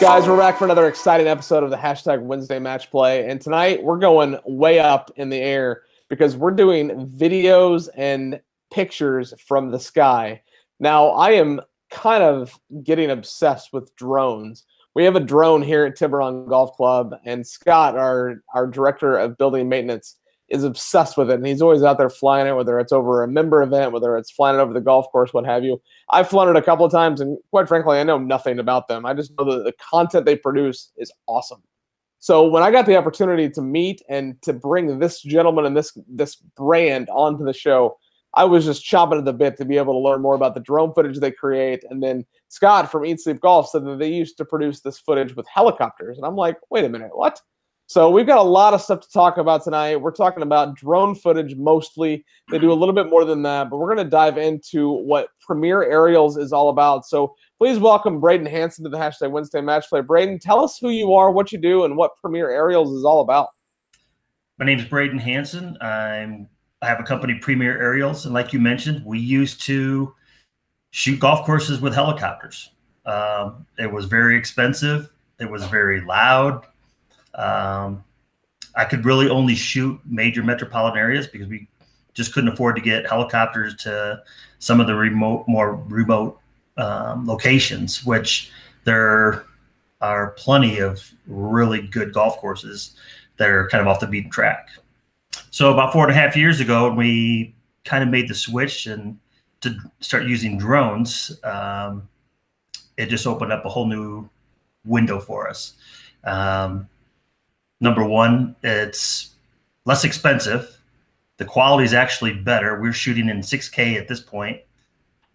Guys, we're back for another exciting episode of the Hashtag Wednesday Match Play, and tonight we're going way up in the air because we're doing videos and pictures from the sky. Now, I am kind of getting obsessed with drones. We have a drone here at Tiburon Golf Club, and Scott, our director of building maintenance, is obsessed with it, and he's always out there flying it, whether it's over a member event, whether it's flying it over the golf course, what have you. I've flown it a couple of times, and quite frankly, I know nothing about them. I just know that the content they produce is awesome. So when I got the opportunity to meet and to bring this gentleman and this brand onto the show, I was just chomping at the bit to be able to learn more about the drone footage they create. And then Scott from Eat Sleep Golf said that they used to produce this footage with helicopters. And I'm like, wait a minute, what? So we've got a lot of stuff to talk about tonight. We're talking about drone footage mostly. They do a little bit more than that, but we're going to dive into what Premier Aerials is all about. So please welcome Braden Hansen to the Hashtag Wednesday Match Play. Braden, tell us who you are, what you do, and what Premier Aerials is all about. My name is Braden Hansen. I have a company, Premier Aerials, and like you mentioned, we used to shoot golf courses with helicopters. It was very expensive. It was very loud. I could really only shoot major metropolitan areas because we just couldn't afford to get helicopters to some of the more remote locations, which there are plenty of really good golf courses that are kind of off the beaten track. So about 4.5 years ago, we kind of made the switch and to start using drones. It just opened up a whole new window for us. Number one, it's less expensive. The quality is actually better. We're shooting in 6K at this point.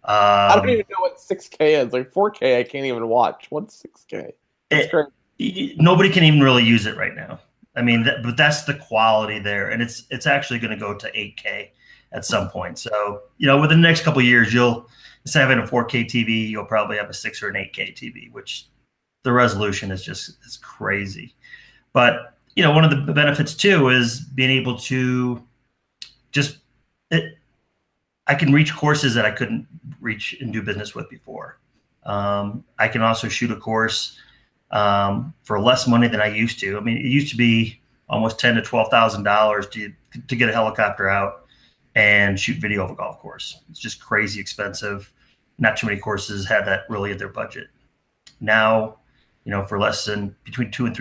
I don't even know what 6K is. Like 4K, I can't even watch. What's 6K? Nobody can even really use it right now. I mean, but that's the quality there, and it's actually going to go to 8K at some point. So, you know, within the next couple of years, you'll instead of having a 4K TV, you'll probably have a 6 or an 8K TV, which the resolution is just is crazy. But, you know, one of the benefits too is being able to just I can reach courses that I couldn't reach and do business with before. I can also shoot a course for less money than I used to. I mean, it used to be almost $10,000 to $12,000 to get a helicopter out and shoot video of a golf course. It's just crazy expensive. Not too many courses have that really in their budget. Now, you know, for less than between $2,000 and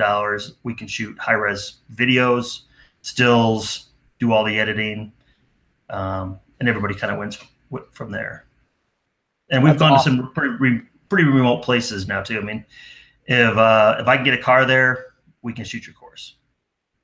$3,000, we can shoot high-res videos, stills, do all the editing, and everybody kind of wins from there. And we've gone to some pretty remote places now, too. I mean, if I can get a car there, we can shoot your course.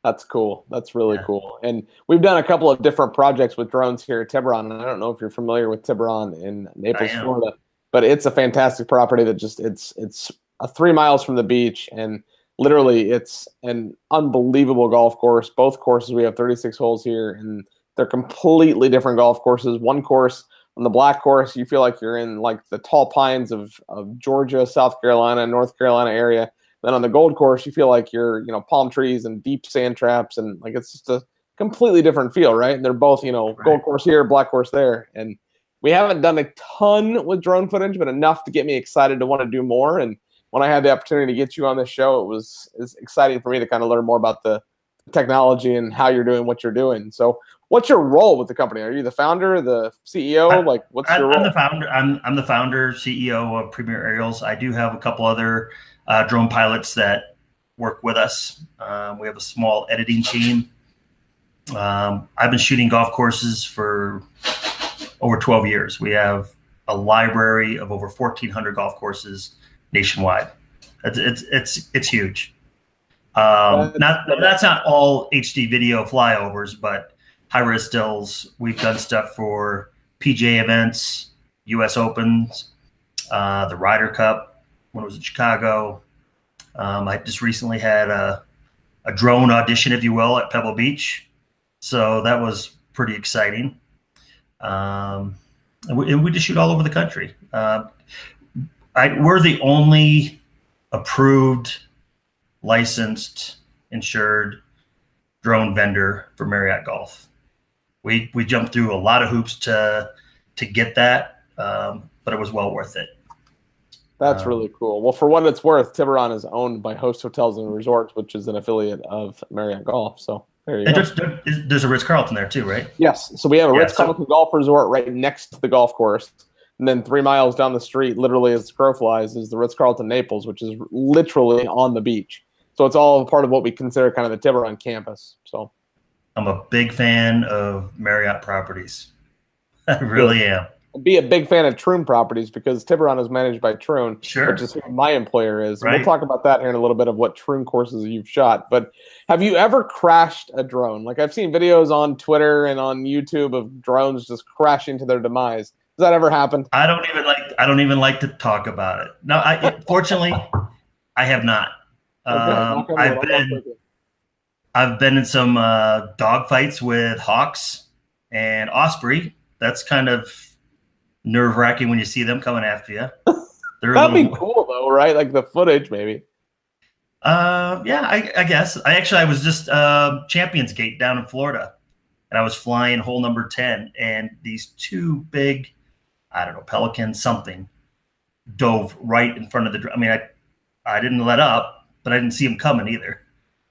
That's cool. That's really cool. And we've done a couple of different projects with drones here at Tiburon. And I don't know if you're familiar with Tiburon in Naples, Florida, but it's a fantastic property that just it's 3 miles from the beach, and literally it's an unbelievable golf course. Both courses, we have 36 holes here, and they're completely different golf courses. One course, on the black course, you feel like you're in like the tall pines of Georgia, South Carolina, North Carolina area. Then on the gold course, you feel like you're, you know, palm trees and deep sand traps, and like it's just a completely different feel, right? And they're both, you know, gold course here, black course there. And we haven't done a ton with drone footage, but enough to get me excited to want to do more. And when I had the opportunity to get you on this show, it was exciting for me to kind of learn more about the technology and how you're doing what you're doing. So what's your role with the company? Are you the founder, the CEO? What's your role? I'm the founder. I'm the founder, CEO of Premier Aerials. I do have a couple other drone pilots that work with us. We have a small editing team. I've been shooting golf courses for over 12 years. We have a library of over 1,400 golf courses nationwide. It's huge. That's not all HD video flyovers, but high-res stills. We've done stuff for PGA events, U.S. Opens, the Ryder Cup when it was in Chicago. I just recently had a drone audition, if you will, at Pebble Beach. So that was pretty exciting. And we just shoot all over the country. We're the only approved, licensed, insured drone vendor for Marriott Golf. we jumped through a lot of hoops to get that, but it was well worth it. That's really cool. Well, for what it's worth, Tiburon is owned by Host Hotels and Resorts, which is an affiliate of Marriott Golf. So there you go. There's a Ritz-Carlton there too, right? Yes. So we have a Ritz-Carlton Golf Resort right next to the golf course. And then 3 miles down the street, literally as the crow flies, is the Ritz-Carlton Naples, which is literally on the beach. So it's all part of what we consider kind of the Tiburon campus. So I'm a big fan of Marriott properties. I really am. Be a big fan of Troon properties because Tiburon is managed by Troon, which is who my employer is. Right. We'll talk about that here in a little bit of what Troon courses you've shot. But have you ever crashed a drone? Like I've seen videos on Twitter and on YouTube of drones just crashing to their demise. Has that ever happened? I don't even like to talk about it. No, fortunately, I have not. Okay, I've been in some dog fights with hawks and osprey. That's kind of nerve-wracking when you see them coming after you. That'd be cool though, right? Like the footage, maybe. Yeah, I guess. I was just Champions Gate down in Florida, and I was flying hole number 10, and these two big, I don't know, pelican something, dove right in front of the. I mean, I didn't let up, but I didn't see them coming either.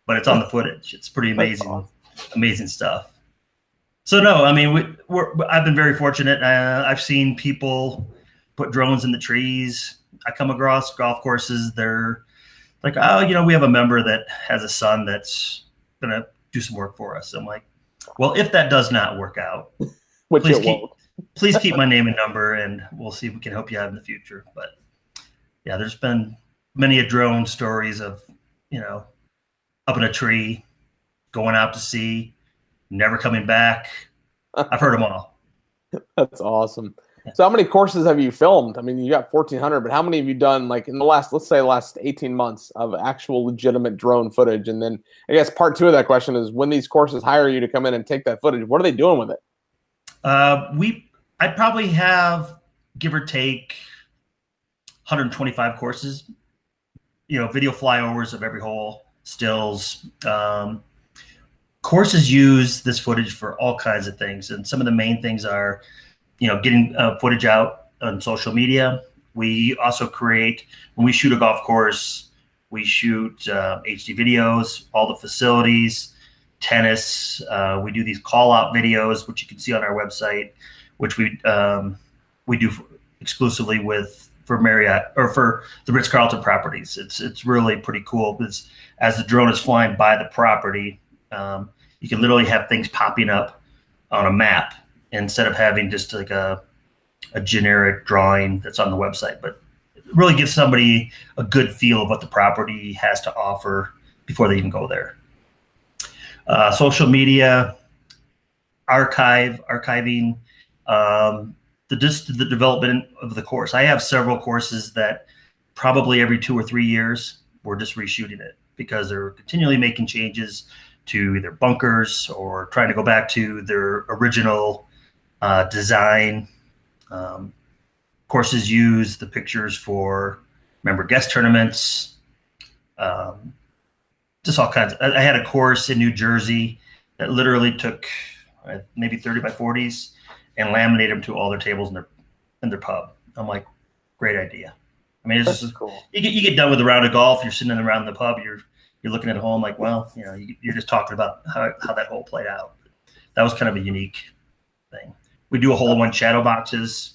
But it's on the footage. It's pretty amazing, amazing stuff. So no, I mean, I've been very fortunate. I've seen people put drones in the trees. I come across golf courses. They're like, oh, you know, we have a member that has a son that's going to do some work for us. I'm like, well, if that does not work out, please keep my name and number, and we'll see if we can help you out in the future. But yeah, there's been many a drone stories of, you know, up in a tree, going out to sea, never coming back. I've heard them all. That's awesome. So how many courses have you filmed? I mean, you got 1,400, but how many have you done like in the last, let's say last 18 months of actual legitimate drone footage? And then I guess part two of that question is when these courses hire you to come in and take that footage, what are they doing with it? I probably have, give or take, 125 courses, you know, video flyovers of every hole, stills, courses use this footage for all kinds of things, and some of the main things are, you know, getting footage out on social media. We also create, when we shoot a golf course, we shoot HD videos, all the facilities, tennis. We do these call-out videos, which you can see on our website, which we do exclusively for Marriott or for the Ritz-Carlton properties. It's really pretty cool because as the drone is flying by the property. You can literally have things popping up on a map instead of having just like a generic drawing that's on the website. But it really gives somebody a good feel of what the property has to offer before they even go there. Social media, archiving, the development of the course. I have several courses that probably every 2 or 3 years we're just reshooting it, because they're continually making changes to either bunkers or trying to go back to their original design. Courses use the pictures for member guest tournaments, just all kinds. I had a course in New Jersey that literally took maybe 30 by 40s and laminated them to all their tables in their pub. I'm like, great idea. I mean, it's just cool. You get done with a round of golf, you're sitting around the pub, you're looking at home like, well, you know, you're just talking about how that hole played out. That was kind of a unique thing. We do a hole-in-one shadow boxes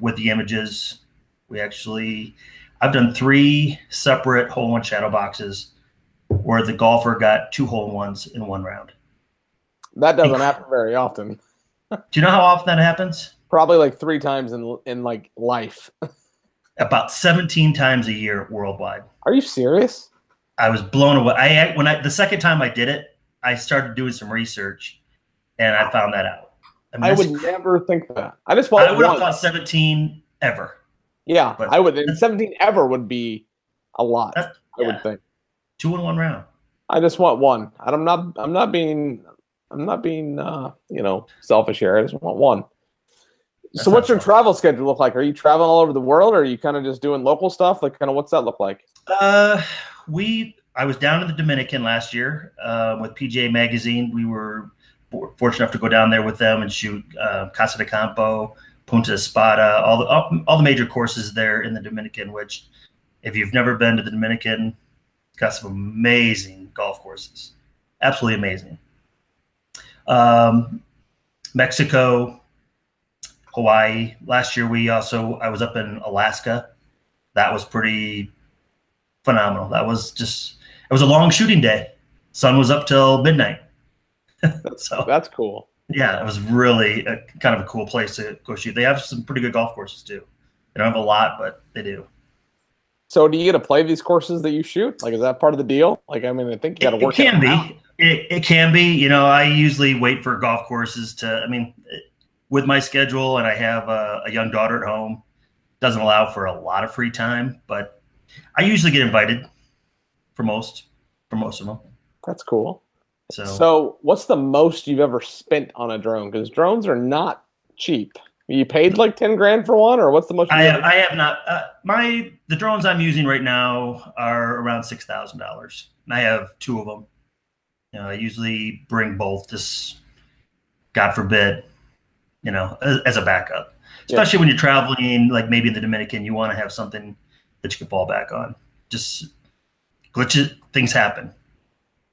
with the images. I've done 3 separate hole-in-one shadow boxes where the golfer got 2 hole-in-ones in one round. That doesn't happen very often. Do you know how often that happens? Probably like 3 times in like life. About 17 times a year worldwide. Are you serious? I was blown away. The second time I did it, I started doing some research, and I found that out. I would never think that. I would have thought 17 ever. Yeah, but I would. 17 ever would be a lot. I would think 2 in one round. I just want one. I'm not being. You know, selfish here. I just want one. So what's your travel schedule look like? Are you traveling all over the world, or are you kind of just doing local stuff? Like, kind of what's that look like? I was down in the Dominican last year with PGA Magazine. We were fortunate enough to go down there with them and shoot Casa de Campo, Punta Espada, all the major courses there in the Dominican, which if you've never been to the Dominican, it's got some amazing golf courses. Absolutely amazing. Mexico, Hawaii. Last year I was up in Alaska. That was pretty phenomenal. That was just, it was a long shooting day. Sun was up till midnight. So that's cool. Yeah, it was really kind of a cool place to go shoot. They have some pretty good golf courses too. They don't have a lot, but they do. So do you get to play these courses that you shoot? Like, is that part of the deal? Like, I mean, I think you got to work. It can be. You know, I usually wait for golf courses to. I mean, with my schedule, and I have a young daughter at home, doesn't allow for a lot of free time. But I usually get invited for most of them. That's cool. So what's the most you've ever spent on a drone? Because drones are not cheap. You paid like 10 grand for one, or what's the most? I have not. The drones I'm using right now are around $6,000, and I have two of them. You know, I usually bring both, just God forbid, you know, as a backup. Especially when you're traveling, like maybe in the Dominican, you want to have something that you can fall back on. Just glitches, things happen.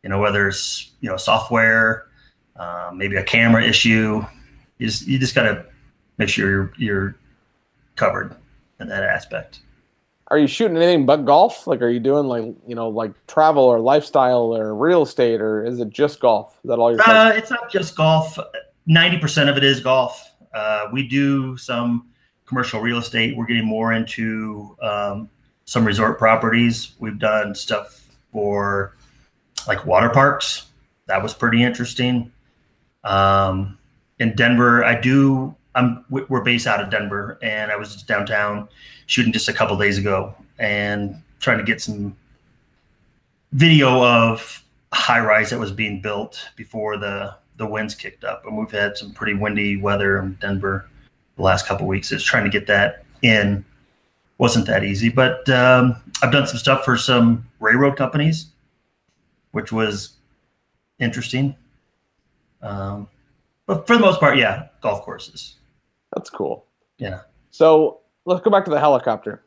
You know, whether it's, you know, software, maybe a camera issue, you just gotta make sure you're covered in that aspect. Are you shooting anything but golf? Like, are you doing like, you know, like travel or lifestyle or real estate, or is it just golf? Is that all you're doing? It's not just golf. 90% of it is golf. We do some commercial real estate. We're getting more into some resort properties. We've done stuff for like water parks. That was pretty interesting. In Denver, we're based out of Denver, and I was downtown shooting just a couple days ago and trying to get some video of high rise that was being built before the winds kicked up. And we've had some pretty windy weather in Denver the last couple of weeks. It's trying to get that in. Wasn't that easy, but I've done some stuff for some railroad companies, which was interesting. But for the most part, yeah, golf courses. That's cool. Yeah. So let's go back to the helicopter.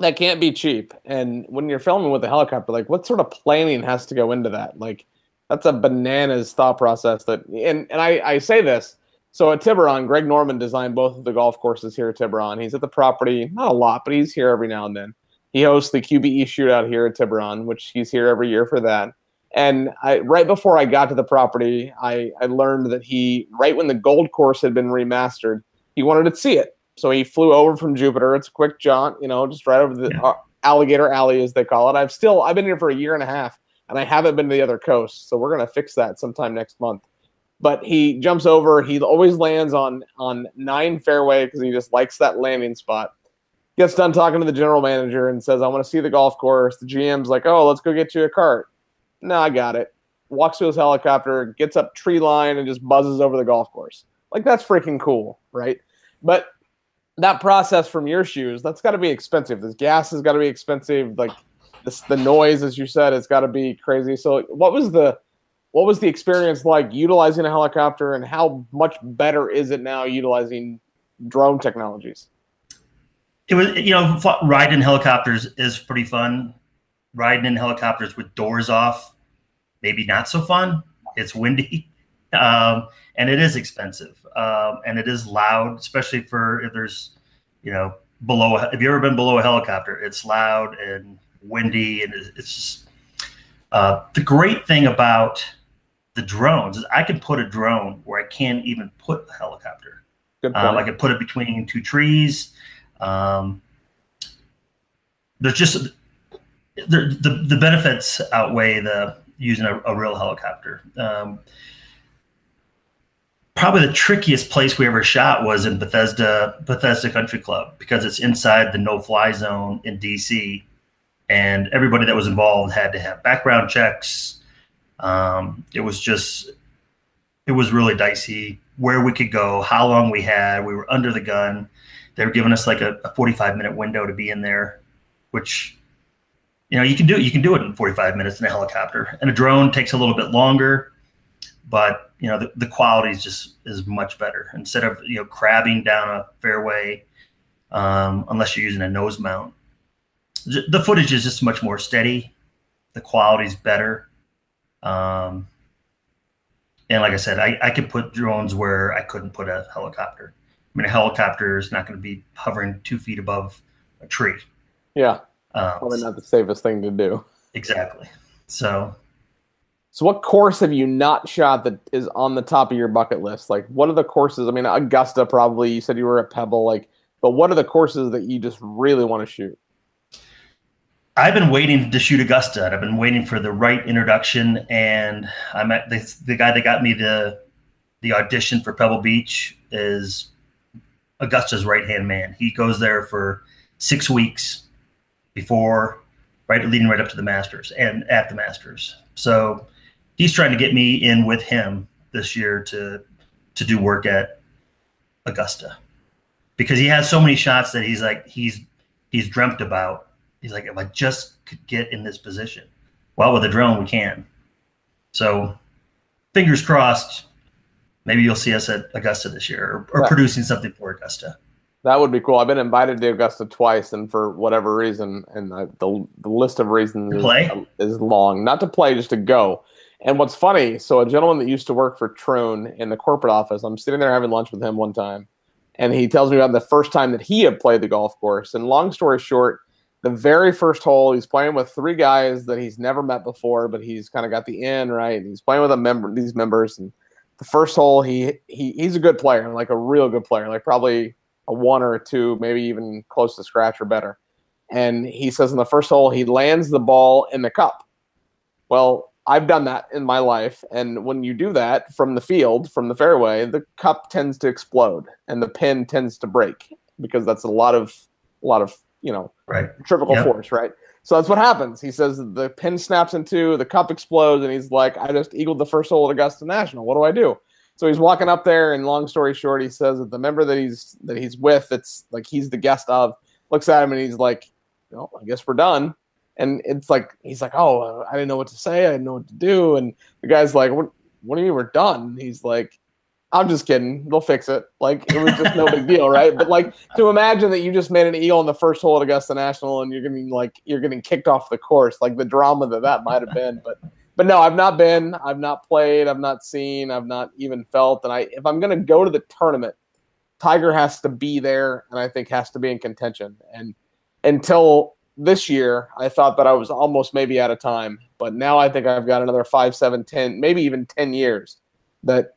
That can't be cheap. And when you're filming with a helicopter, like what sort of planning has to go into that? Like that's a bananas thought process. And I say this. So at Tiburon, Greg Norman designed both of the golf courses here at Tiburon. He's at the property, not a lot, but he's here every now and then. He hosts the QBE shootout here at Tiburon, which he's here every year for that. And right before I got to the property, I learned that right when the gold course had been remastered, he wanted to see it. So he flew over from Jupiter. It's a quick jaunt, you know, just right over the Alligator Alley, as they call it. I've been here for a year and a half, and I haven't been to the other coast. So we're going to fix that sometime next month. But he jumps over. He always lands on 9 fairway because he just likes that landing spot. Gets done talking to the general manager and says, I want to see the golf course. The GM's like, oh, let's go get you a cart. No, I got it. Walks to his helicopter, gets up tree line, and just buzzes over the golf course. Like, that's freaking cool, right? But that process from your shoes, that's got to be expensive. This gas has got to be expensive. Like, the noise, as you said, it's got to be crazy. So what was the experience like utilizing a helicopter, and how much better is it now utilizing drone technologies? It was, you know, riding in helicopters is pretty fun. Riding in helicopters with doors off, maybe not so fun. It's windy, and it is expensive, and it is loud, especially if there's, you know, if you've ever been below a helicopter, it's loud and windy, and it's just, the great thing about the drones is I can put a drone where I can't even put a helicopter. Good point. I could put it between 2 trees. There's just the benefits outweigh the using a real helicopter. Probably the trickiest place we ever shot was in Bethesda Country Club, because it's inside the no-fly zone in DC, and everybody that was involved had to have background checks. It was really dicey where we could go, how long we had. We were under the gun. They were giving us like a 45-minute window to be in there, which, you know, you can do it in 45 minutes in a helicopter. And a drone takes a little bit longer, but you know, the quality is just much better instead of, you know, crabbing down a fairway, unless you're using a nose mount. The footage is just much more steady. The quality's better. And like I said, I could put drones where I couldn't put a helicopter. I mean, a helicopter is not going to be hovering 2 feet above a tree. Yeah. Probably not the safest thing to do. Exactly. So what course have you not shot that is on the top of your bucket list? Like, what are the courses? I mean, Augusta probably. You said you were at Pebble. Like, but what are the courses that you just really want to shoot? I've been waiting to shoot Augusta, and I've been waiting for the right introduction. And I met the guy that got me the audition for Pebble Beach is Augusta's right-hand man. He goes there for 6 weeks before, leading right up to the Masters and at the Masters. So he's trying to get me in with him this year to do work at Augusta, because he has so many shots that he's like, he's dreamt about. He's like, if I just could get in this position. Well, with a drone, we can. So fingers crossed, maybe you'll see us at Augusta this year or right. producing something for Augusta. That would be cool. I've been invited to Augusta twice, and for whatever reason, and the list of reasons is long. Not to play, just to go. And what's funny, so a gentleman that used to work for Troon in the corporate office, I'm sitting there having lunch with him one time, and he tells me about the first time that he had played the golf course. And long story short, the very first hole, he's playing with three guys that he's never met before, but he's kind of got the in, right? And he's playing with these members. And the first hole, he's a good player, like a real good player, like probably a one or a two, maybe even close to scratch or better. And he says in the first hole, he lands the ball in the cup. Well, I've done that in my life. And when you do that from the field, from the fairway, the cup tends to explode and the pin tends to break, because that's a lot of you know, right. Centrifugal force, right? So that's what happens. He says the pin snaps in two, the cup explodes, and he's like, I just eagled the first hole at Augusta National. What do I do? So he's walking up there, and long story short, he says that the member that he's with, that's like he's the guest of, looks at him and he's like, well, I guess we're done. And it's like, he's like, oh, I didn't know what to say. I didn't know what to do. And the guy's like, what do you mean we're done? And he's like, I'm just kidding. They'll fix it. Like, it was just no big deal, right? But like, to imagine that you just made an eagle on the first hole at Augusta National and you're getting kicked off the course, like the drama that might have been. But no, I've not been. I've not played. I've not seen. I've not even felt. And if I'm going to go to the tournament, Tiger has to be there, and I think has to be in contention. And until this year, I thought that I was almost maybe out of time. But now I think I've got another 5, 7, 10, maybe even 10 years that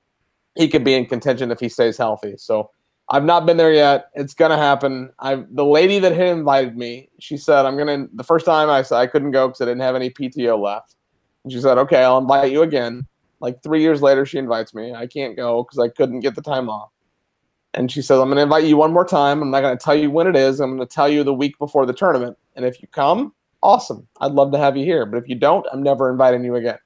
he could be in contention if he stays healthy. So I've not been there yet. It's going to happen. The lady that had invited me, she said, the first time I said I couldn't go because I didn't have any PTO left. And she said, okay, I'll invite you again. Like 3 years later, she invites me. I can't go because I couldn't get the time off. And she says, I'm going to invite you one more time. I'm not going to tell you when it is. I'm going to tell you the week before the tournament. And if you come, awesome. I'd love to have you here. But if you don't, I'm never inviting you again.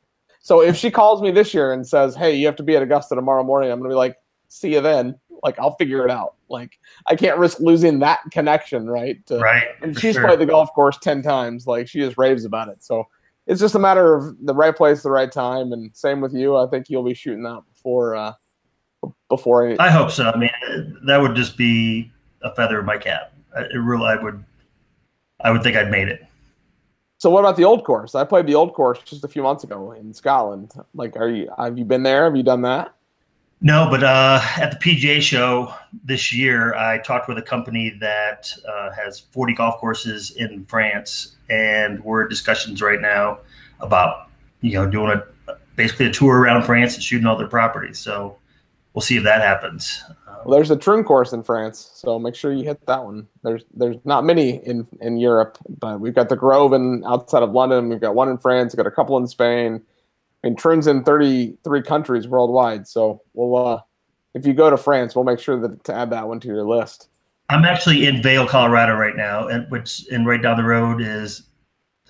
So if she calls me this year and says, hey, you have to be at Augusta tomorrow morning, I'm going to be like, see you then. Like, I'll figure it out. Like, I can't risk losing that connection, right? And she's played the golf course 10 times. Like, she just raves about it. So it's just a matter of the right place, the right time. And same with you. I think you'll be shooting that before. I hope so. I mean, that would just be a feather in my cap. I would think I'd made it. So what about the old course? I played the old course just a few months ago in Scotland. Like, have you been there? Have you done that? No, but at the PGA show this year, I talked with a company that has 40 golf courses in France, and we're in discussions right now about, doing basically a tour around France and shooting all their properties. So we'll see if that happens. Well, there's a Troon course in France, so make sure you hit that one. There's not many in Europe, but we've got the Grove outside of London. We've got one in France. We've got a couple in Spain. I mean, Troon's in 33 countries worldwide. So we'll, if you go to France, we'll make sure to add that one to your list. I'm actually in Vail, Colorado right now, and right down the road is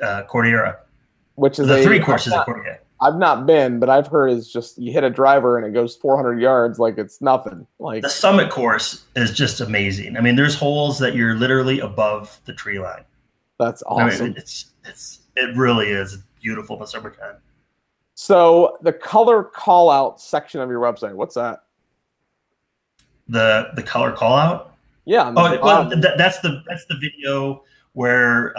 Cordillera, which is three courses at Cordillera. I've not been, but I've heard is just you hit a driver and it goes 400 yards like it's nothing. Like the summit course is just amazing. I mean, there's holes that you're literally above the tree line. That's awesome. I mean, it really is beautiful in the summertime. So the color call out section of your website, what's that? The color call out? Yeah. Oh, well, that's the video where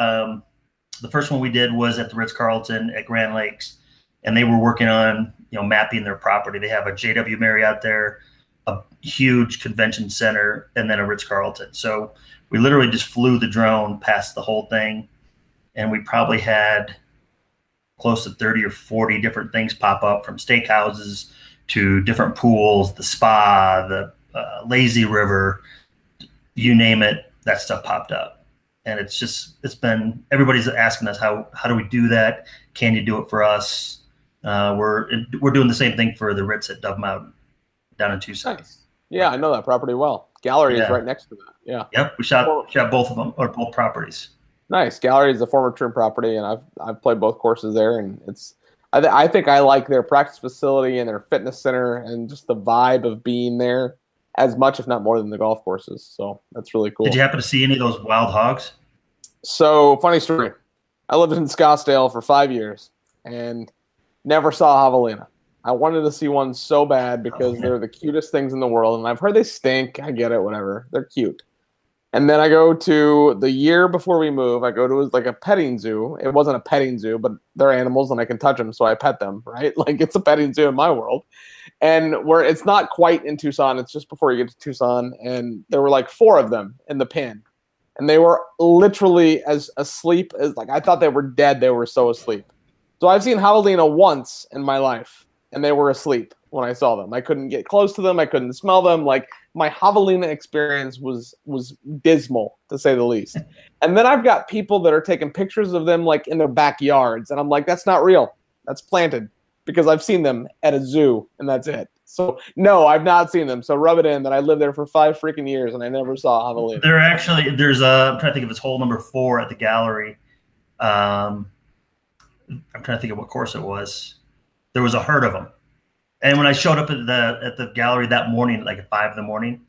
the first one we did was at the Ritz-Carlton at Grand Lakes, and they were working on, you know, mapping their property. They have a JW Marriott there, a huge convention center, and then a Ritz-Carlton. So we literally just flew the drone past the whole thing, and we probably had close to 30 or 40 different things pop up, from steakhouses to different pools, the spa, the lazy river, you name it, that stuff popped up. And it's just, it's been, everybody's asking us, how do we do that? Can you do it for us? We're doing the same thing for the Ritz at Dove Mountain down in Tucson. Nice. Yeah, I know that property well. Gallery is right next to that. Yeah. Yep. We shot both of them, or both properties. Nice. Gallery is the former Troon property, and I've played both courses there, and it's, I think I like their practice facility and their fitness center and just the vibe of being there as much, if not more, than the golf courses. So that's really cool. Did you happen to see any of those wild hogs? So, funny story. I lived in Scottsdale for 5 years and never saw javelina. I wanted to see one so bad because they're the cutest things in the world. And I've heard they stink. I get it, whatever. They're cute. And then I go to, the year before we move, I go to like a petting zoo. It wasn't a petting zoo, but they're animals and I can touch them, so I pet them, right? Like, it's a petting zoo in my world. And where it's not quite in Tucson, it's just before you get to Tucson. And there were like 4 of them in the pen. And they were literally as asleep as, like, I thought they were dead. They were so asleep. So I've seen javelina once in my life, and they were asleep when I saw them. I couldn't get close to them. I couldn't smell them. Like, my javelina experience was dismal, to say the least. And then I've got people that are taking pictures of them, like, in their backyards. And I'm like, that's not real. That's planted, because I've seen them at a zoo, and that's it. So, no, I've not seen them. So rub it in that I lived there for 5 freaking years, and I never saw javelina. There actually, there's a, I'm trying to think of his hole number 4 at the gallery. I'm trying to think of what course it was. There was a herd of them. And when I showed up at the gallery that morning, like at 5 in the morning,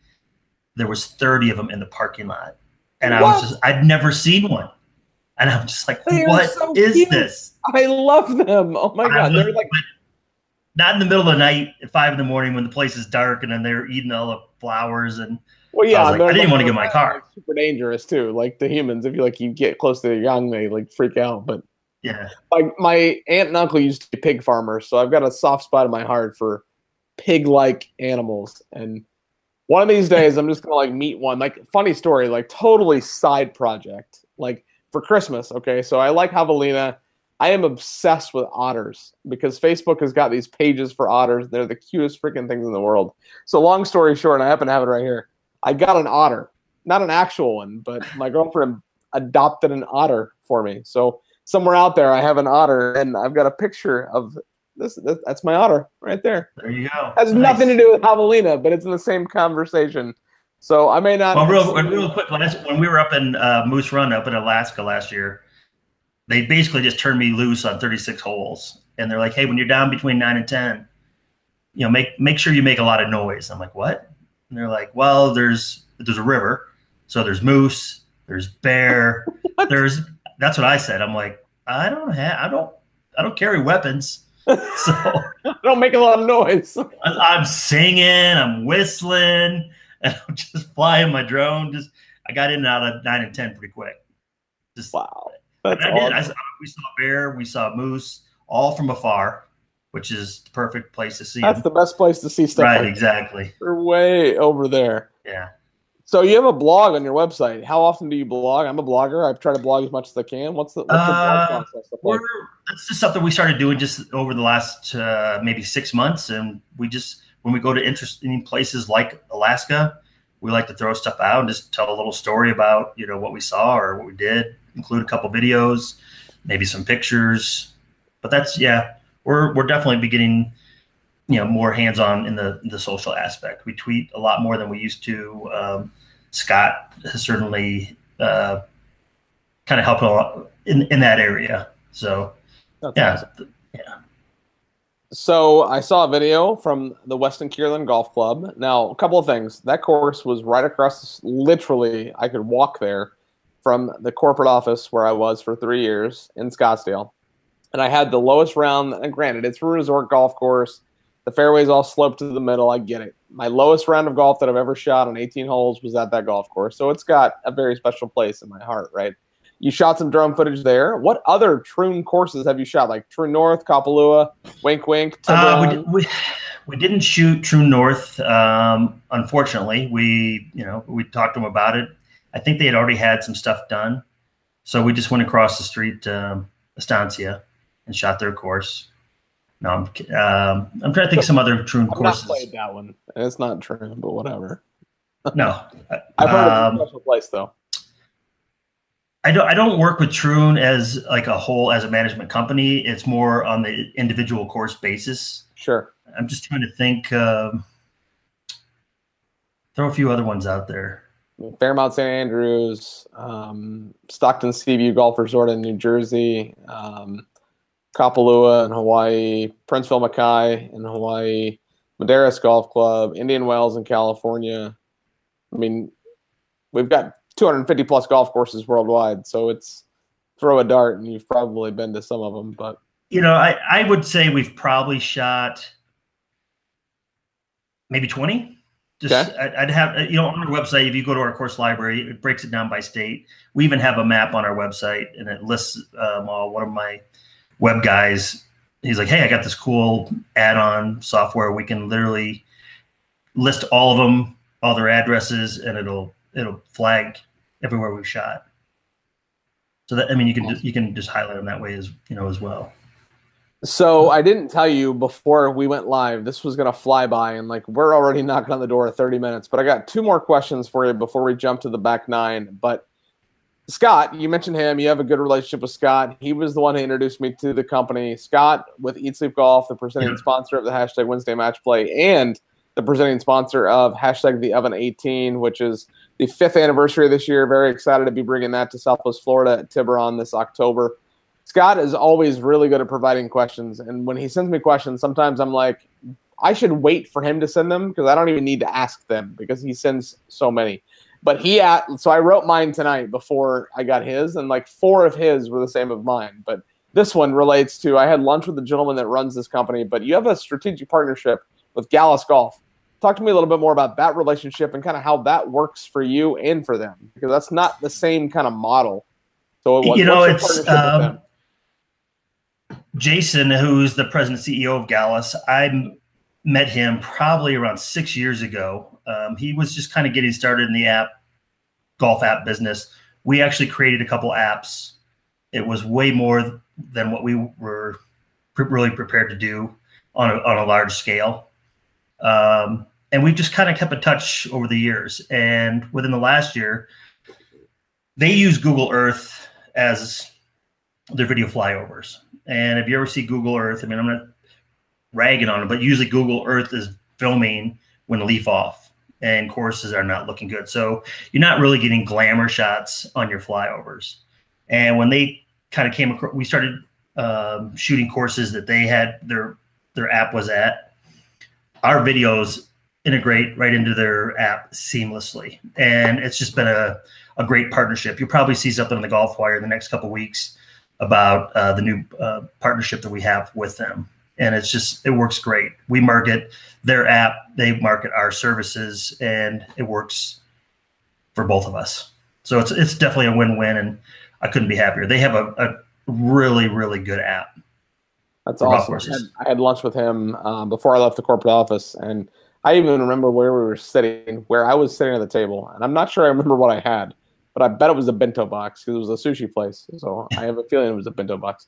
there was 30 of them in the parking lot. And I was just, I'd never seen one. And I'm just like, what is this? I love them. Oh my God. They're like, not in the middle of the night at 5 in the morning when the place is dark, and then they're eating all the flowers. And well, yeah, I didn't want to get my car. Super dangerous too. Like, the humans, if you like, you get close to the young, they like freak out. But yeah, like, my aunt and uncle used to be pig farmers, so I've got a soft spot in my heart for pig-like animals. And one of these days, I'm just gonna like meet one. Like, funny story, like, totally side project. Like, for Christmas, okay. So I like javelina. I am obsessed with otters because Facebook has got these pages for otters. They're the cutest freaking things in the world. So long story short, and I happen to have it right here. I got an otter, not an actual one, but my girlfriend adopted an otter for me. So somewhere out there, I have an otter, and I've got a picture of this. That's my otter right there. There you go. It has nothing to do with javelina, but it's in the same conversation. So I may not. Well, real quick, when we were up in Moose Run up in Alaska last year, they basically just turned me loose on 36 holes. And they're like, hey, when you're down between 9 and 10, you know, make sure you make a lot of noise. I'm like, what? And they're like, well, there's a river. So there's moose, there's bear, that's what I said. I'm like, I don't carry weapons. So I don't make a lot of noise. I'm singing, I'm whistling, and I'm just flying my drone. Just, I got in and out of 9 and 10 pretty quick. Just, wow. We saw bear, we saw moose, all from afar, which is the perfect place to see. That's the best place to see stuff. Right, like exactly. We're way over there. Yeah. So you have a blog on your website. How often do you blog? I'm a blogger. I try to blog as much as I can. What's the blog process like? That's just something we started doing just over the last maybe 6 months, and we just, when we go to interesting places like Alaska, we like to throw stuff out and just tell a little story about, you know, what we saw or what we did. Include a couple videos, maybe some pictures, but that's, yeah, we're definitely beginning, you know, more hands-on in the social aspect. We tweet a lot more than we used to. Scott has certainly kind of helped a lot in that area. So that's awesome. Yeah. So I saw a video from the Weston Kierland Golf Club. Now, a couple of things. That course was right across, literally, I could walk there from the corporate office where I was for 3 years in Scottsdale. and I had the lowest round. And granted, it's a resort golf course. The fairways all slope to the middle. I get it. My lowest round of golf that I've ever shot on 18 holes was at that golf course. So it's got a very special place in my heart, right? You shot some drone footage there. What other Troon courses have you shot? Like Troon North, Kapalua, Wink Wink? We didn't shoot Troon North, unfortunately. We talked to them about it. I think they had already had some stuff done. So we just went across the street to Estancia and shot their course. No, I'm trying to think of some other Troon courses. I've not played that one. It's not Troon, but whatever. No. I've heard of a special place, though. I don't work with Troon as like a whole, as a management company. It's more on the individual course basis. Sure. I'm just trying to think. Throw a few other ones out there. Fairmount St. Andrews, Stockton Seaview Golf Resort in New Jersey, Kapalua in Hawaii, Princeville Mackay in Hawaii, Madeiras Golf Club, Indian Wells in California. I mean, we've got 250 plus golf courses worldwide. So it's throw a dart and you've probably been to some of them, but you know, I would say we've probably shot maybe 20. Just okay. I'd have, you know, on our website, if you go to our course library, it breaks it down by state. We even have a map on our website and it lists all. One of my web guys, he's like, hey, I got this cool add-on software. We can literally list all of them, all their addresses, and it'll flag everywhere we've shot. So that, I mean, you can just highlight them that way as, you know, as well. So I didn't tell you before we went live, this was going to fly by and like, we're already knocking on the door at 30 minutes, but I got two more questions for you before we jump to the back nine. But Scott, you mentioned him. You have a good relationship with Scott. He was the one who introduced me to the company. Scott with Eat Sleep Golf, the presenting sponsor of the hashtag Wednesday Match Play and the presenting sponsor of hashtag the Oven 18, which is the 5th anniversary this year. Very excited to be bringing that to Southwest Florida at Tiburon this October. Scott is always really good at providing questions. And when he sends me questions, sometimes I'm like, I should wait for him to send them because I don't even need to ask them because he sends so many. But so I wrote mine tonight before I got his, and like 4 of his were the same as mine. But this one relates to, I had lunch with the gentleman that runs this company, but you have a strategic partnership with Gallus Golf. Talk to me a little bit more about that relationship and kind of how that works for you and for them, because that's not the same kind of model. So you know, it's Jason, who's the president and CEO of Gallus. I met him probably around 6 years ago. He was just kind of getting started in the golf app business. We actually created a couple apps. It was way more than what we were really prepared to do on a large scale. And we've just kind of kept in touch over the years. And within the last year, they use Google Earth as their video flyovers. And if you ever see Google Earth, I mean, I'm not ragging on it, but usually Google Earth is filming when the leaf off and courses are not looking good. So you're not really getting glamour shots on your flyovers. And when they kind of came across, we started shooting courses that they had, their app was at. Our videos integrate right into their app seamlessly. And it's just been a great partnership. You'll probably see something on the Golf Wire in the next couple of weeks about the new partnership that we have with them. And it's just, it works great. We market their app, they market our services, and it works for both of us. So it's definitely a win-win, and I couldn't be happier. They have a really, really good app. That's awesome. I had lunch with him before I left the corporate office, and I even remember where we were sitting, where I was sitting at the table, and I'm not sure I remember what I had, but I bet it was a bento box because it was a sushi place, so I have a feeling it was a bento box.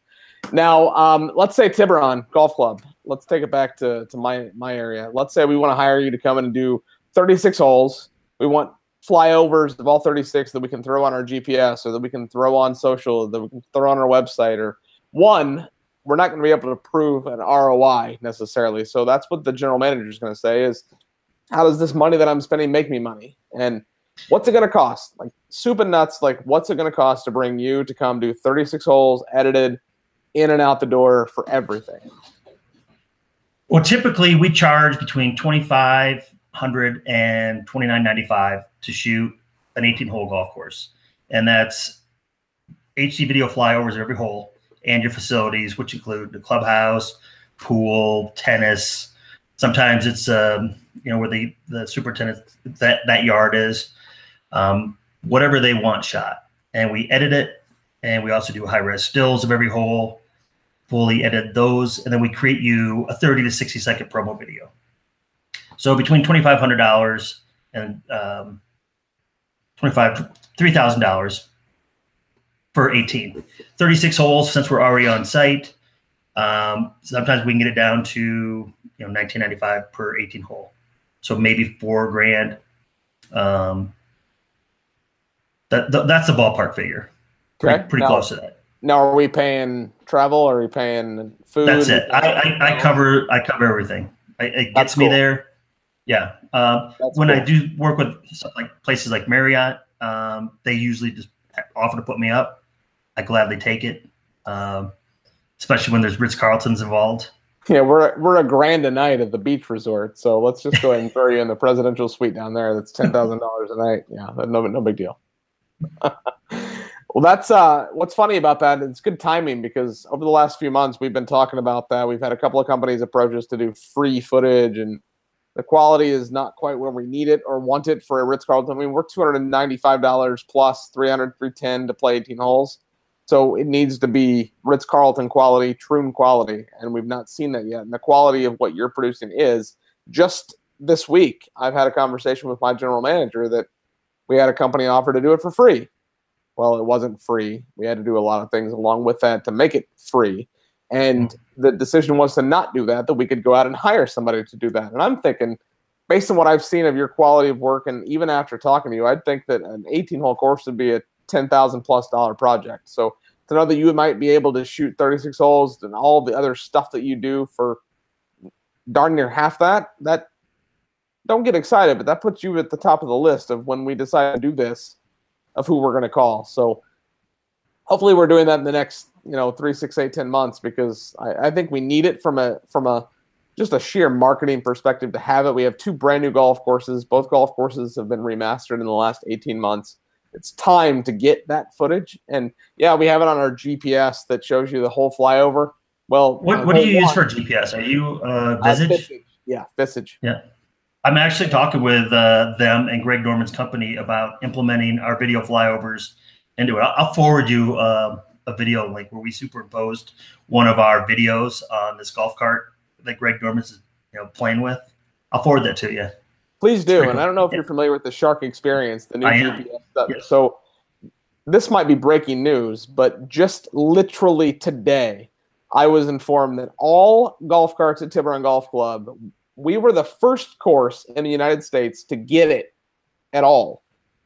Now, let's say Tiburon Golf Club. Let's take it back to my area. Let's say we want to hire you to come in and do 36 holes. We want flyovers of all 36 that we can throw on our GPS or that we can throw on social, that we can throw on our website, or one – we're not going to be able to prove an ROI necessarily. So that's what the general manager is going to say is, how does this money that I'm spending make me money? And what's it going to cost? Like soup and nuts, like what's it going to cost to bring you to come do 36 holes edited in and out the door for everything? Well, typically we charge between $2,500 and $2,995 to shoot an 18-hole golf course. And that's HD video flyovers every hole. and your facilities, which include the clubhouse, pool, tennis. Sometimes it's you know, where the superintendent that yard is, whatever they want shot, and we edit it. And we also do high-res stills of every hole, fully edit those, and then we create you a 30 to 60-second promo video. So between $2,500 and $3,000 per 18. 36 holes, since we're already on site. Sometimes we can get it down to, you know, $1,995 per 18 hole. So maybe $4,000. That's the ballpark figure. Okay. Pretty close to that. Now, are we paying travel? Are we paying food? That's it. I cover everything. It gets me there. Yeah. When I do work with places like Marriott, they usually just offer to put me up. I gladly take it, especially when there's Ritz-Carltons involved. Yeah, we're $1,000 a night at the beach resort, so let's just go ahead and throw you in the presidential suite down there. That's $10,000 a night. Yeah, no big deal. Well, that's what's funny about that. It's good timing, because over the last few months, we've been talking about that. We've had a couple of companies approach us to do free footage, and the quality is not quite where we need it or want it for a Ritz-Carlton. I mean, we're $295 plus $300, $310 to play 18 holes. So it needs to be Ritz-Carlton quality, Troon quality, and we've not seen that yet. And the quality of what you're producing is. Just this week, I've had a conversation with my general manager that we had a company offer to do it for free. Well, it wasn't free. We had to do a lot of things along with that to make it free. And the decision was to not do that we could go out and hire somebody to do that. And I'm thinking, based on what I've seen of your quality of work, and even after talking to you, I'd think that an 18-hole course would be a $10,000+ project. So to know that you might be able to shoot 36 holes and all the other stuff that you do for darn near half that, don't get excited, but that puts you at the top of the list of when we decide to do this, of who we're going to call. So hopefully we're doing that in the next, 3, 6, 8, 10 months, because I think we need it from a just a sheer marketing perspective to have it. We have 2 brand new golf courses. Both golf courses have been remastered in the last 18 months. It's time to get that footage. And yeah, we have it on our GPS that shows you the whole flyover. Well, what do you use for GPS? Are you Visage? Visage? Yeah, Visage. Yeah. I'm actually talking with them and Greg Norman's company about implementing our video flyovers into it. I'll forward you a video link where we superimposed one of our videos on this golf cart that Greg Norman's playing with. I'll forward that to you. Please do. And cool. I don't know if you're familiar with the Shark Experience, the new GPS stuff. Yes. So this might be breaking news, but just literally today, I was informed that all golf carts at Tiburon Golf Club, we were the first course in the United States to get it at all,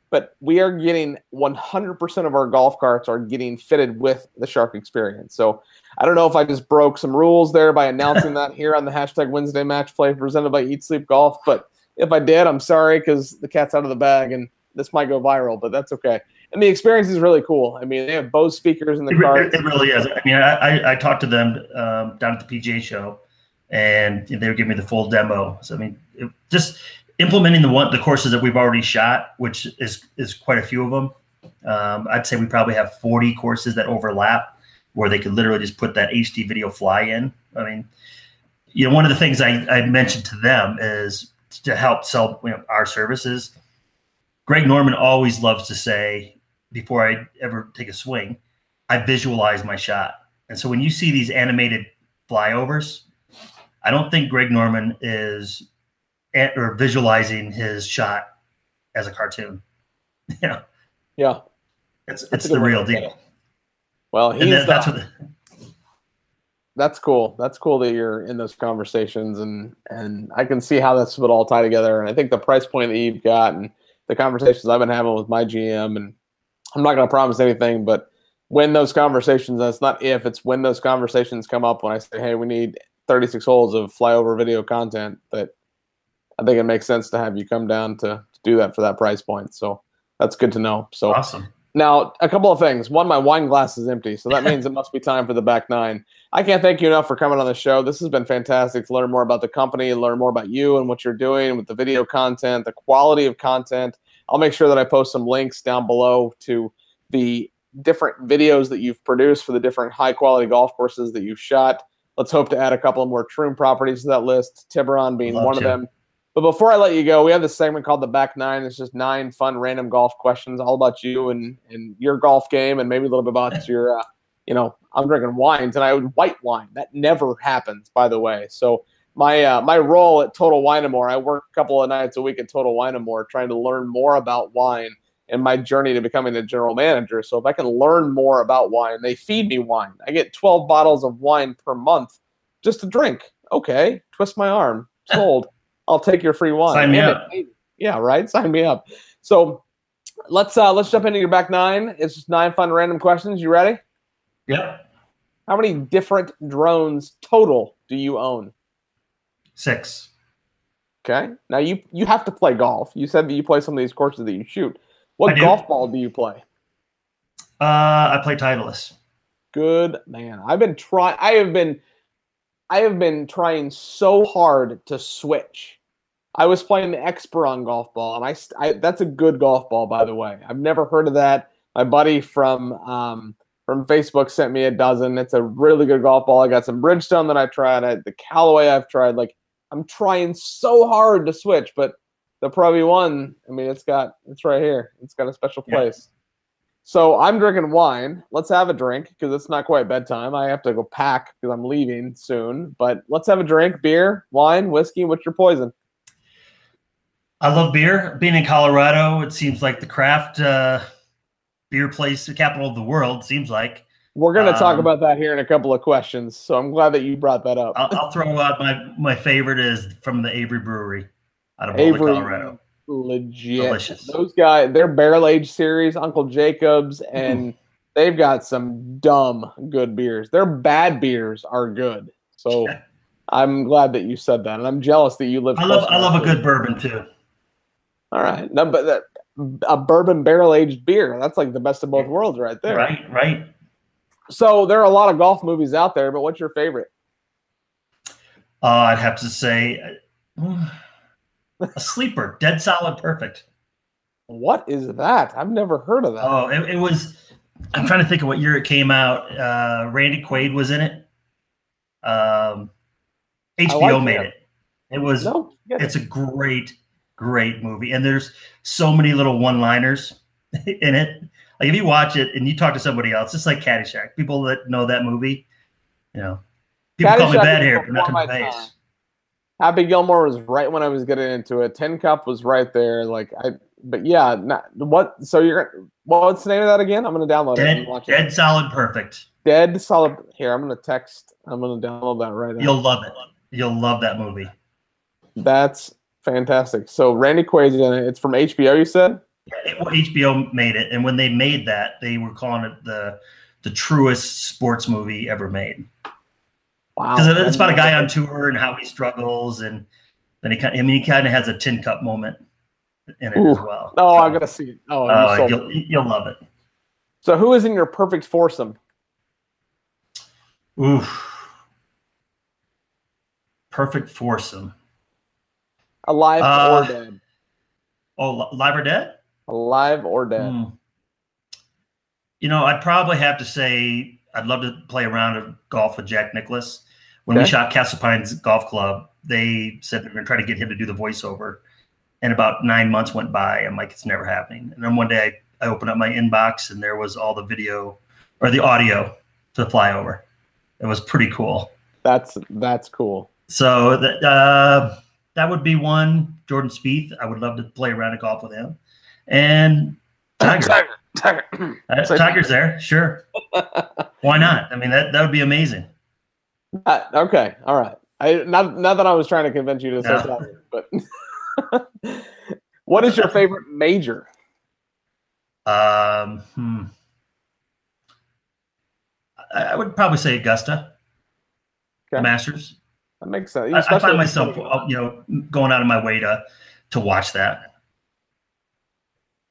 but we are getting 100% of our golf carts are getting fitted with the Shark Experience. So I don't know if I just broke some rules there by announcing that here on the #WednesdayMatchPlay presented by Eat Sleep Golf. But if I did, I'm sorry, because the cat's out of the bag and this might go viral, but that's okay. And the experience is really cool. I mean, they have Bose speakers in the carts. It really is. I mean, I talked to them down at the PGA show, and they were giving me the full demo. So I mean, just implementing the courses that we've already shot, which is quite a few of them. I'd say we probably have 40 courses that overlap, where they could literally just put that HD video fly in. I mean, one of the things I mentioned to them is to help sell our services. Greg Norman always loves to say, before I ever take a swing, I visualize my shot. And so when you see these animated flyovers, I don't think Greg Norman is visualizing his shot as a cartoon. Yeah. It's the real deal. Well, that's cool. That's cool that you're in those conversations, and I can see how this would all tie together. And I think the price point that you've got and the conversations I've been having with my GM, and I'm not going to promise anything, but when those conversations, that's not if, it's when those conversations come up, when I say, hey, we need 36 holes of flyover video content, that I think it makes sense to have you come down to do that for that price point. So that's good to know. So awesome. Now, a couple of things. One, my wine glass is empty, so that means it must be time for the back nine. I can't thank you enough for coming on the show. This has been fantastic to learn more about the company, learn more about you and what you're doing with the video content, the quality of content. I'll make sure that I post some links down below to the different videos that you've produced for the different high-quality golf courses that you've shot. Let's hope to add a couple of more Troon properties to that list, Tiburon being one of them. But before I let you go, we have this segment called The Back Nine. It's just 9 fun, random golf questions all about you and your golf game, and maybe a little bit about your, you know, I'm drinking wine tonight, white wine. That never happens, by the way. So my role at Total Wine & More, I work a couple of nights a week at Total Wine & More trying to learn more about wine and my journey to becoming a general manager. So if I can learn more about wine, they feed me wine. I get 12 bottles of wine per month just to drink. Okay, twist my arm. Sold. I'll take your free wine. Sign me up. Yeah, right? Sign me up. So let's jump into your back nine. It's just 9 fun random questions. You ready? Yep. How many different drones total do you own? 6. Okay. Now you have to play golf. You said that you play some of these courses that you shoot. What golf ball do you play? I play Titleist. Good man. I have been trying so hard to switch. I was playing the Xperon golf ball, and I that's a good golf ball, by the way. I've never heard of that. My buddy from Facebook sent me a dozen. It's a really good golf ball. I got some Bridgestone that I tried. The Callaway I've tried. Like, I'm trying so hard to switch, but the Pro V1, I mean, it's right here. It's got a special place. Yeah. So I'm drinking wine. Let's have a drink because it's not quite bedtime. I have to go pack because I'm leaving soon. But let's have a drink, beer, wine, whiskey. What's your poison? I love beer. Being in Colorado, it seems like the craft beer place, the capital of the world, seems like. We're going to talk about that here in a couple of questions. So I'm glad that you brought that up. I'll throw out my favorite is from the Avery Brewery. Out of Boulder, Colorado. Legit. Delicious. Those guys, their barrel age series, Uncle Jacob's, and they've got some dumb good beers. Their bad beers are good. So I'm glad that you said that, and I'm jealous that you live. I love a good bourbon too. All right, no, but a bourbon barrel aged beer. That's like the best of both worlds, right there. Right. So there are a lot of golf movies out there, but what's your favorite? I'd have to say. A sleeper, Dead Solid Perfect. What is that? I've never heard of that. Oh, it was. I'm trying to think of what year it came out. Randy Quaid was in it. HBO made it. It was. No, it's a great, great movie, and there's so many little one-liners in it. Like if you watch it and you talk to somebody else, it's like Caddyshack. People that know that movie, you know, people call me bad hair, but not to my face. Happy Gilmore was right when I was getting into it. 10 Cup was right there. So what's the name of that again? I'm gonna download it and watch it. Dead Solid Perfect. Dead Solid. Here, I'm gonna download that right now. You'll love it. You'll love that movie. That's fantastic. So Randy Quaid's in it. It's from HBO, you said? Yeah, HBO made it, and when they made that, they were calling it the truest sports movie ever made. Because it's about a guy on tour and how he struggles, and then he kind of has a tin cup moment in it as well. Oh, so, I gotta see it. You'll love it. So, who is in your perfect foursome? Oof, perfect foursome. Alive or dead? Oh, live or dead? Alive or dead? You know, I'd probably have to say. I'd love to play a round of golf with Jack Nicklaus. When we shot Castle Pines Golf Club, they said they're going to try to get him to do the voiceover. And about 9 months went by. I'm like, it's never happening. And then one day I opened up my inbox and there was all the video or the audio to the flyover. It was pretty cool. That's cool. So that would be one. Jordan Spieth. I would love to play a round of golf with him. And Tiger's there, sure. Why not? I mean, that would be amazing. Okay, all right. Not that I was trying to convince you to say Tiger, but what is your favorite major? I would probably say Augusta, Masters. That makes sense. I find myself, going out of my way to watch that.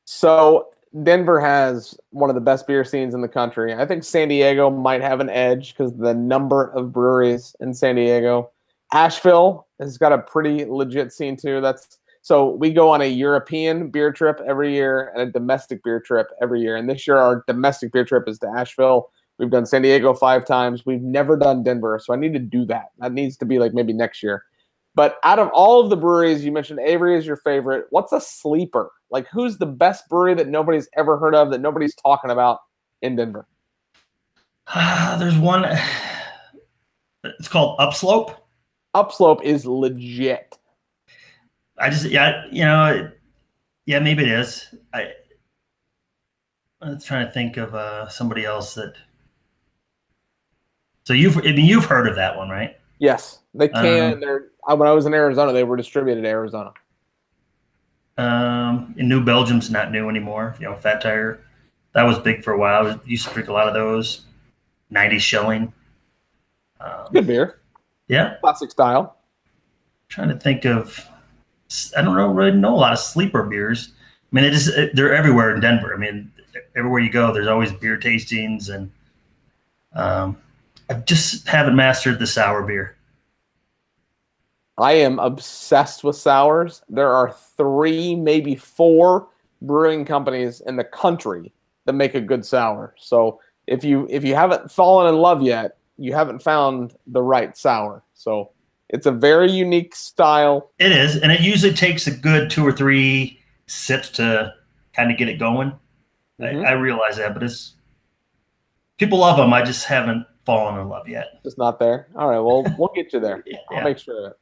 So. Denver has one of the best beer scenes in the country. I think San Diego might have an edge because the number of breweries in San Diego. Asheville has got a pretty legit scene too. That's So we go on a European beer trip every year and a domestic beer trip every year. And this year our domestic beer trip is to Asheville. We've done San Diego 5 times. We've never done Denver, so I need to do that. That needs to be like maybe next year. But out of all of the breweries, you mentioned Avery is your favorite. What's a sleeper? Like, who's the best brewery that nobody's ever heard of, that nobody's talking about in Denver? There's one. It's called Upslope. Upslope is legit. Maybe it is. I'm trying to think of somebody else that. So you've heard of that one, right? Yes, they can. When I was in Arizona, they were distributed in Arizona. In New Belgium's not new anymore. You know, Fat Tire, that was big for a while. I used to drink a lot of those. 90 Schilling. Good beer. Yeah, classic style. Trying to think of. I don't really know a lot of sleeper beers. I mean, they're everywhere in Denver. I mean, everywhere you go, there's always beer tastings, and I just haven't mastered the sour beer. I am obsessed with sours. There are 3, maybe 4 brewing companies in the country that make a good sour. So if you haven't fallen in love yet, you haven't found the right sour. So it's a very unique style. It is, and it usually takes a good 2 or 3 sips to kind of get it going. Mm-hmm. I realize that, but people love them. I just haven't fallen in love yet. It's not there. All right, well, we'll get you there. Yeah. I'll make sure of it.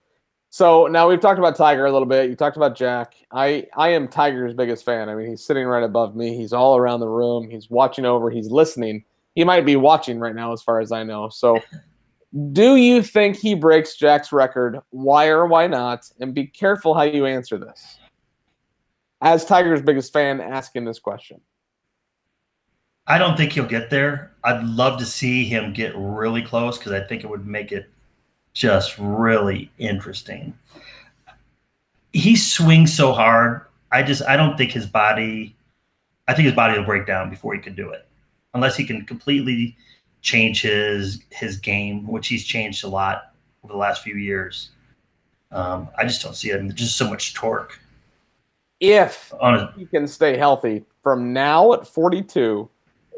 So now we've talked about Tiger a little bit. You talked about Jack. I am Tiger's biggest fan. I mean, he's sitting right above me. He's all around the room. He's watching over. He's listening. He might be watching right now as far as I know. So do you think he breaks Jack's record? Why or why not? And be careful how you answer this. As Tiger's biggest fan, asking this question. I don't think he'll get there. I'd love to see him get really close because I think it would make it just really interesting. He swings so hard. I don't think his body – I think his body will break down before he can do it unless he can completely – change his game, which he's changed a lot over the last few years. I just don't see it. I mean, there's just so much torque. If he can stay healthy from now at 42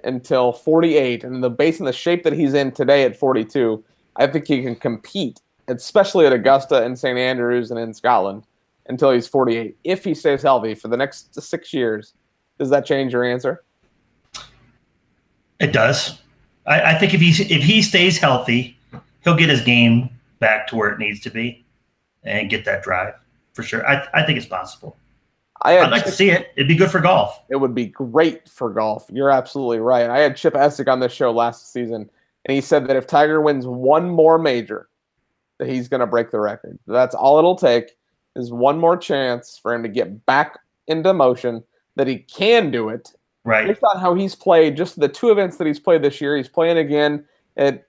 until 48, and based on the shape that he's in today at 42, I think he can compete, especially at Augusta and St. Andrews and in Scotland, until he's 48. If he stays healthy for the next 6 years, does that change your answer? It does. I think if he stays healthy, he'll get his game back to where it needs to be and get that drive for sure. I think it's possible. I'd like to see it. It'd be good for golf. It would be great for golf. You're absolutely right. I had Chip Essick on this show last season, and he said that if Tiger wins 1 more major, that he's going to break the record. That's all it'll take is 1 more chance for him to get back into motion, that he can do it. Right. Based on how he's played, just the 2 events that he's played this year, he's playing again what's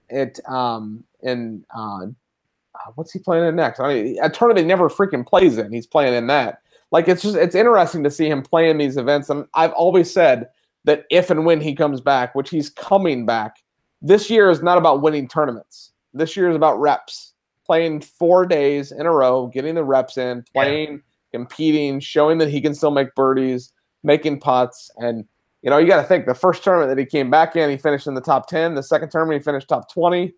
he playing in next? I mean, a tournament he never freaking plays in. He's playing in that. Like, it's interesting to see him play in these events. And I've always said that if and when he comes back, which he's coming back, this year is not about winning tournaments. This year is about reps. Playing 4 days in a row, getting the reps in, playing, competing, showing that he can still make birdies, making putts, and you know, you got to think, the first tournament that he came back in, he finished in the top 10. The second tournament, he finished top 20.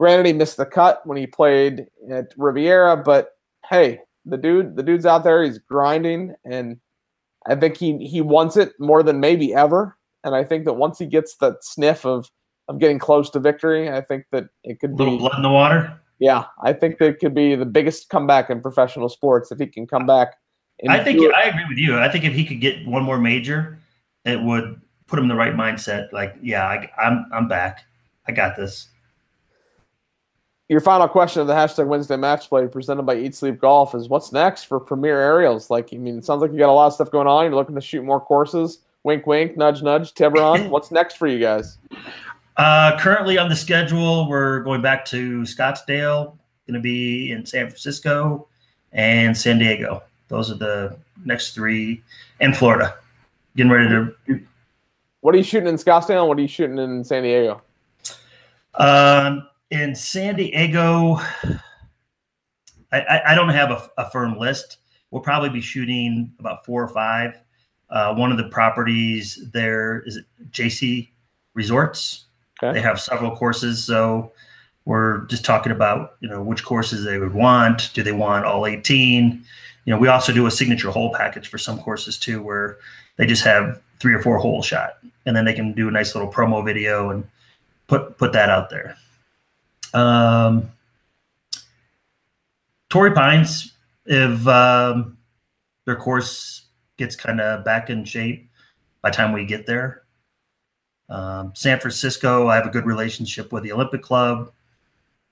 Granted, he missed the cut when he played at Riviera, but hey, the dude's out there. He's grinding, and I think he wants it more than maybe ever. And I think that once he gets that sniff of getting close to victory, I think that it could be a little blood in the water. Yeah, I think that could be the biggest comeback in professional sports if he can come back. I think I agree with you. I think if he could get 1 more major, it would put him in the right mindset. Like, yeah, I'm back. I got this. Your final question of the #WednesdayMatchPlay presented by Eat Sleep Golf is, what's next for Premier Aerials? Like, I mean, it sounds like you got a lot of stuff going on. You're looking to shoot more courses. Wink, wink, nudge, nudge. Tiburon, what's next for you guys? Currently on the schedule, we're going back to Scottsdale. Going to be in San Francisco and San Diego. Those are the next 3, and Florida. Getting ready to. What are you shooting in Scottsdale? And what are you shooting in San Diego? In San Diego, I don't have a firm list. We'll probably be shooting about 4 or 5. One of the properties there is JC Resorts. Okay. They have several courses, so we're just talking about, you know, which courses they would want. Do they want all 18? You know, we also do a signature hole package for some courses too, where they just have 3 or 4 hole shot, and then they can do a nice little promo video and put that out there. Torrey Pines, if their course gets kind of back in shape by the time we get there. San Francisco, I have a good relationship with the Olympic Club,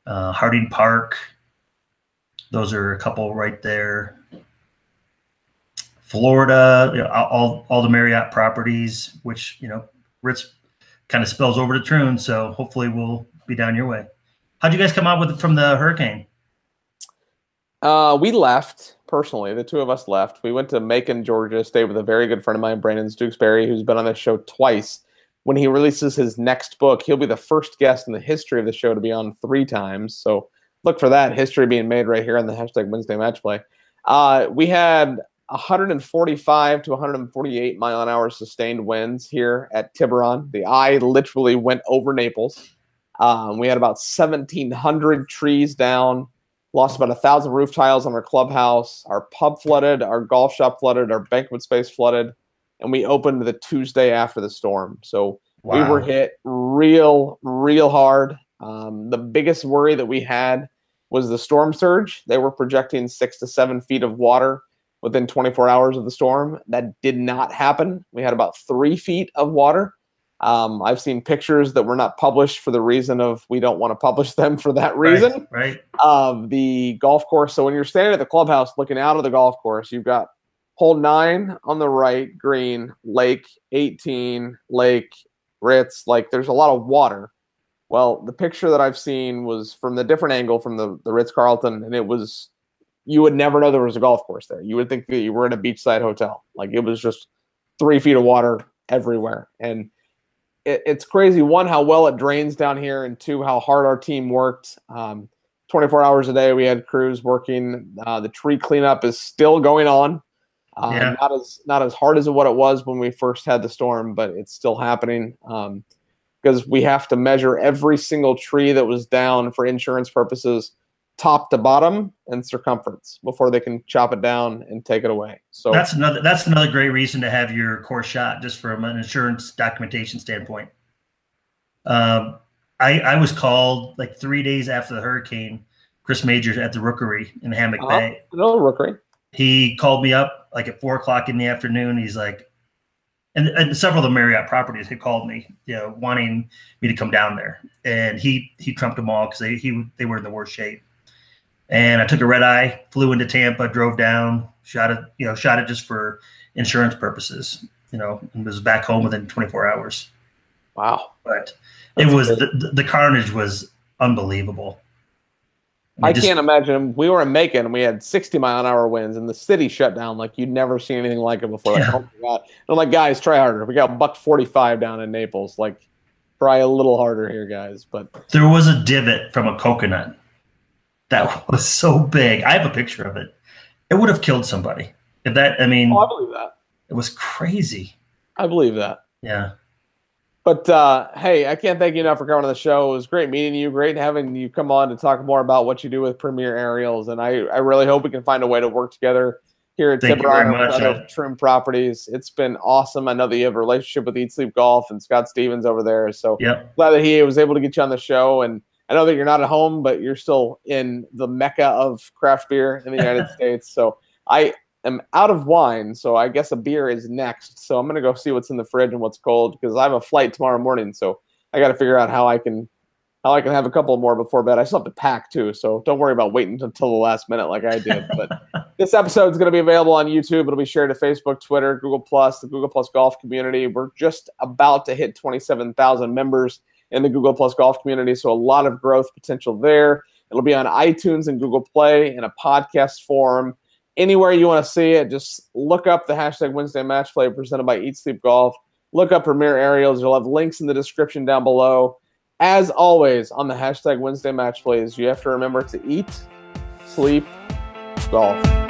Harding Park. Those are a couple right there. Florida, you know, all the Marriott properties, which, you know, Ritz kind of spells over to Troon, so hopefully we'll be down your way. How'd you guys come out with from the hurricane? We left, personally. The two of us left. We went to Macon, Georgia, stayed with a very good friend of mine, Brandon Stooksberry, who's been on this show twice. When he releases his next book, he'll be the first guest in the history of the show to be on 3 times. So look for that history being made right here on the hashtag Wednesday Match Play. We had 145 to 148 mile an hour sustained winds here at Tiburon. The eye literally went over Naples. We had about 1,700 trees down. Lost about 1,000 roof tiles on our clubhouse. Our pub flooded, our golf shop flooded, our banquet space flooded, and we opened the Tuesday after the storm. So wow. We were hit real hard. The biggest worry that we had was the storm surge. They were projecting 6 to 7 feet of water within 24 hours of the storm. That did not happen. We had about 3 feet of water. I've seen pictures that were not published for the reason of we don't want to publish them for that reason. Right. The golf course. So when you're standing at the clubhouse looking out of the golf course, you've got hole 9 on the right, green, lake, 18, lake, Ritz. Like, there's a lot of water. Well, the picture that I've seen was from the different angle from the Ritz-Carlton, and it was, you would never know there was a golf course there. You would think that you were in a beachside hotel. Like, it was just 3 feet of water everywhere. And it's crazy, 1, how well it drains down here, and 2, how hard our team worked. 24 hours a day, we had crews working. The tree cleanup is still going on. Yeah. Not as hard as what it was when we first had the storm, but it's still happening because we have to measure every single tree that was down for insurance purposes, top to bottom and circumference, before they can chop it down and take it away. So that's another great reason to have your course shot, just from an insurance documentation standpoint. I was called like 3 days after the hurricane. Chris Majors at the Rookery in Hammock Bay. No, Rookery. He called me up like at 4 o'clock in the afternoon. He's like, and several of the Marriott properties had called me, you know, wanting me to come down there, and he trumped them all because they were in the worst shape. And I took a red eye, flew into Tampa, drove down, shot it just for insurance purposes, you know, and was back home within 24 hours. Wow. But that's the carnage was unbelievable. I can't imagine. We were in Macon, and we had 60 mile an hour winds, and the city shut down like you'd never seen anything like it before. Yeah. Like, oh my God. I'm like, guys, try harder. We got $145 down in Naples. Like, try a little harder here, guys. But there was a divot from a coconut that was so big. I have a picture of it. It would have killed somebody. If that, I mean, I believe that. It was crazy. I believe that. Yeah. But, hey, I can't thank you enough for coming on the show. It was great meeting you. Great having you come on to talk more about what you do with Premier Aerials. And I really hope we can find a way to work together here at Tiburon and other Trim properties. It's been awesome. I know that you have a relationship with Eat Sleep Golf and Scott Stevens over there. So glad that he was able to get you on the show. And I know that you're not at home, but you're still in the mecca of craft beer in the United States. So I'm out of wine, so I guess a beer is next. So I'm going to go see what's in the fridge and what's cold, because I have a flight tomorrow morning. So I got to figure out how I can have a couple more before bed. I still have to pack too, so don't worry about waiting until the last minute like I did. But this episode is going to be available on YouTube. It'll be shared to Facebook, Twitter, Google+, the Google+ Golf community. We're just about to hit 27,000 members in the Google+ Golf community, so a lot of growth potential there. It'll be on iTunes and Google Play in a podcast form. Anywhere you want to see it, just look up the hashtag Wednesday Match Play presented by Eat Sleep Golf. Look up Premier Aerials. You'll have links in the description down below. As always, on the hashtag Wednesday Match Plays, you have to remember to eat, sleep, golf.